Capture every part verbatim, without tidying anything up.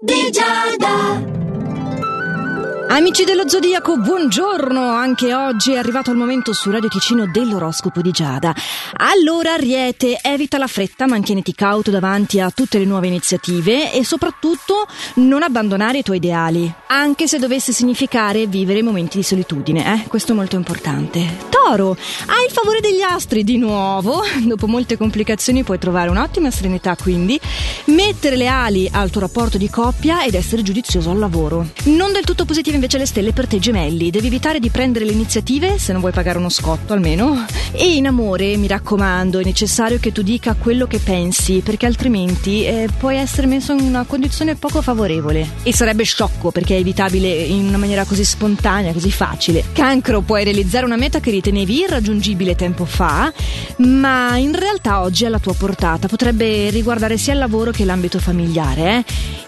di Giada. Amici dello Zodiaco, buongiorno, anche oggi è arrivato il momento su Radio Ticino dell'oroscopo di Giada. Allora Ariete, evita la fretta, mantieniti cauto davanti a tutte le nuove iniziative e soprattutto non abbandonare i tuoi ideali, anche se dovesse significare vivere momenti di solitudine, eh? Questo è molto importante. Toro, hai il favore degli astri di nuovo, dopo molte complicazioni puoi trovare un'ottima serenità, quindi mettere le ali al tuo rapporto di coppia ed essere giudizioso al lavoro. Non del tutto positive invece le stelle per te gemelli, devi evitare di prendere le iniziative se non vuoi pagare uno scotto almeno. E in amore, mi raccomando, è necessario che tu dica quello che pensi, perché altrimenti eh, puoi essere messo in una condizione poco favorevole e sarebbe sciocco perché è evitabile in una maniera così spontanea, così facile. Cancro, puoi realizzare una meta che ritenevi irraggiungibile tempo fa, ma in realtà oggi è alla tua portata, potrebbe riguardare sia il lavoro che l'ambito familiare, eh?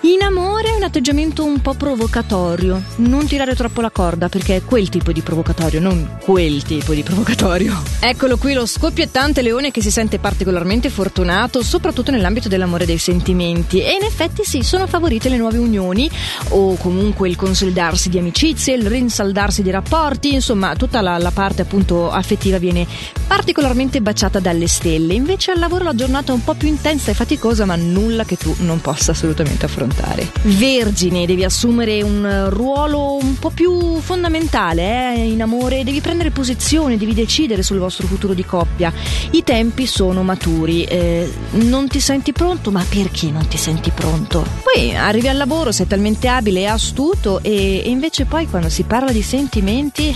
In amore un atteggiamento un po' provocatorio, non tirare troppo la corda perché è quel tipo di provocatorio, non quel tipo di provocatorio. Eccolo qui lo scoppiettante leone che si sente particolarmente fortunato soprattutto nell'ambito dell'amore e dei sentimenti, e in effetti sì, sono favorite le nuove unioni o comunque il consolidarsi di amicizie, il rinsaldarsi di rapporti, insomma tutta la, la parte appunto affettiva viene particolarmente baciata dalle stelle. Invece al lavoro la giornata è un po' più intensa e faticosa, ma nulla che tu non possa assolutamente affrontare. Vergine, devi assumere un ruolo un po' più fondamentale eh? in amore, devi prendere posizione, devi decidere sul vostro futuro di coppia, i tempi sono maturi. Eh, non ti senti pronto, ma perché non ti senti pronto? Poi arrivi al lavoro, sei talmente abile e astuto e, e invece poi quando si parla di sentimenti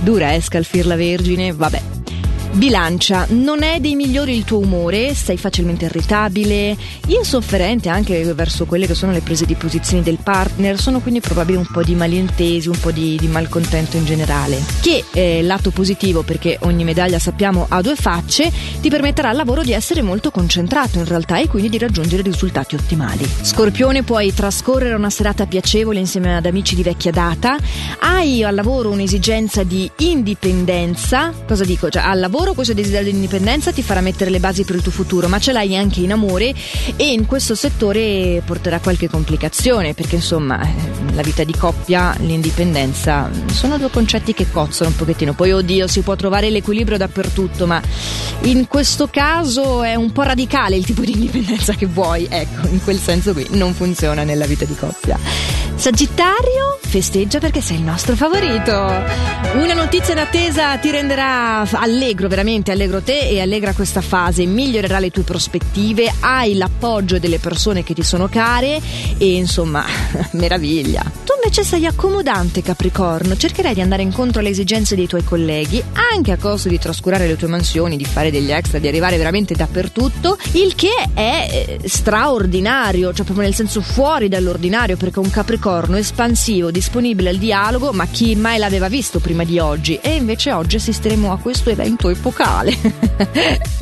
dura eh, scalfir la Vergine, vabbè. Bilancia, non è dei migliori il tuo umore, sei facilmente irritabile, insofferente anche verso quelle che sono le prese di posizione del partner, sono quindi probabili un po' di malintesi, un po' di, di malcontento in generale, che eh, lato positivo, perché ogni medaglia sappiamo ha due facce, ti permetterà al lavoro di essere molto concentrato in realtà e quindi di raggiungere risultati ottimali. Scorpione, puoi trascorrere una serata piacevole insieme ad amici di vecchia data, hai al lavoro un'esigenza di indipendenza, cosa dico? Cioè, al lavoro questo desiderio di indipendenza ti farà mettere le basi per il tuo futuro, ma ce l'hai anche in amore e in questo settore porterà qualche complicazione, perché insomma la vita di coppia, l'indipendenza sono due concetti che cozzano un pochettino. Poi oddio, si può trovare l'equilibrio dappertutto, ma in questo caso è un po' radicale il tipo di indipendenza che vuoi, ecco, in quel senso qui non funziona nella vita di coppia. Sagittario, festeggia perché sei il nostro favorito, una notizia in attesa ti renderà allegro, veramente allegro te e allegra questa fase, migliorerà le tue prospettive, hai l'appoggio delle persone che ti sono care e insomma meraviglia. Tu invece sei accomodante Capricorno, cercherai di andare incontro alle esigenze dei tuoi colleghi anche a costo di trascurare le tue mansioni, di fare degli extra, di arrivare veramente dappertutto, il che è straordinario, cioè proprio nel senso fuori dall'ordinario, perché un Capricorno espansivo, disponibile al dialogo, ma chi mai l'aveva visto prima di oggi? E invece oggi assisteremo a questo evento epocale.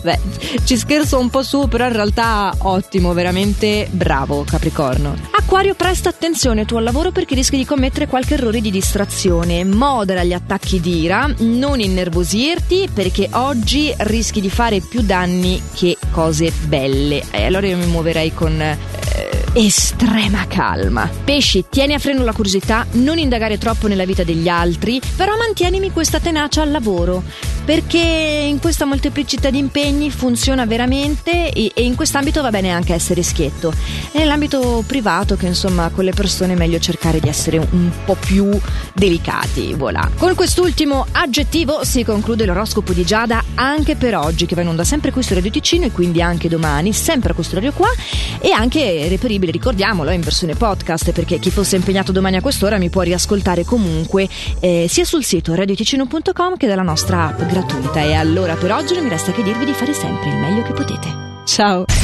Beh, ci scherzo un po' su, però in realtà ottimo, veramente bravo Capricorno. Acquario, presta attenzione tu al lavoro perché rischi di commettere qualche errore di distrazione, modera gli attacchi di ira, non innervosirti perché oggi rischi di fare più danni che cose belle, e eh, allora io mi muoverei con eh, estrema calma. Pesci, tieni a freno la curiosità, non indagare troppo nella vita degli altri, però mantienimi questa tenacia al lavoro perché in questa molteplicità di impegni funziona veramente, e, e in quest'ambito va bene anche essere schietto. È nell'ambito privato che insomma con le persone è meglio cercare di essere un po' più delicati, voilà. Con quest'ultimo aggettivo si conclude l'oroscopo di Giada anche per oggi, che va in onda sempre qui su Radio Ticino e quindi anche domani, sempre a questo radio qua, e anche reperibile, ricordiamolo, in versione podcast, perché chi fosse impegnato domani a quest'ora mi può riascoltare comunque eh, sia sul sito radio ticino punto com che dalla nostra app gratuita. E allora per oggi non mi resta che dirvi di fare sempre il meglio che potete. Ciao!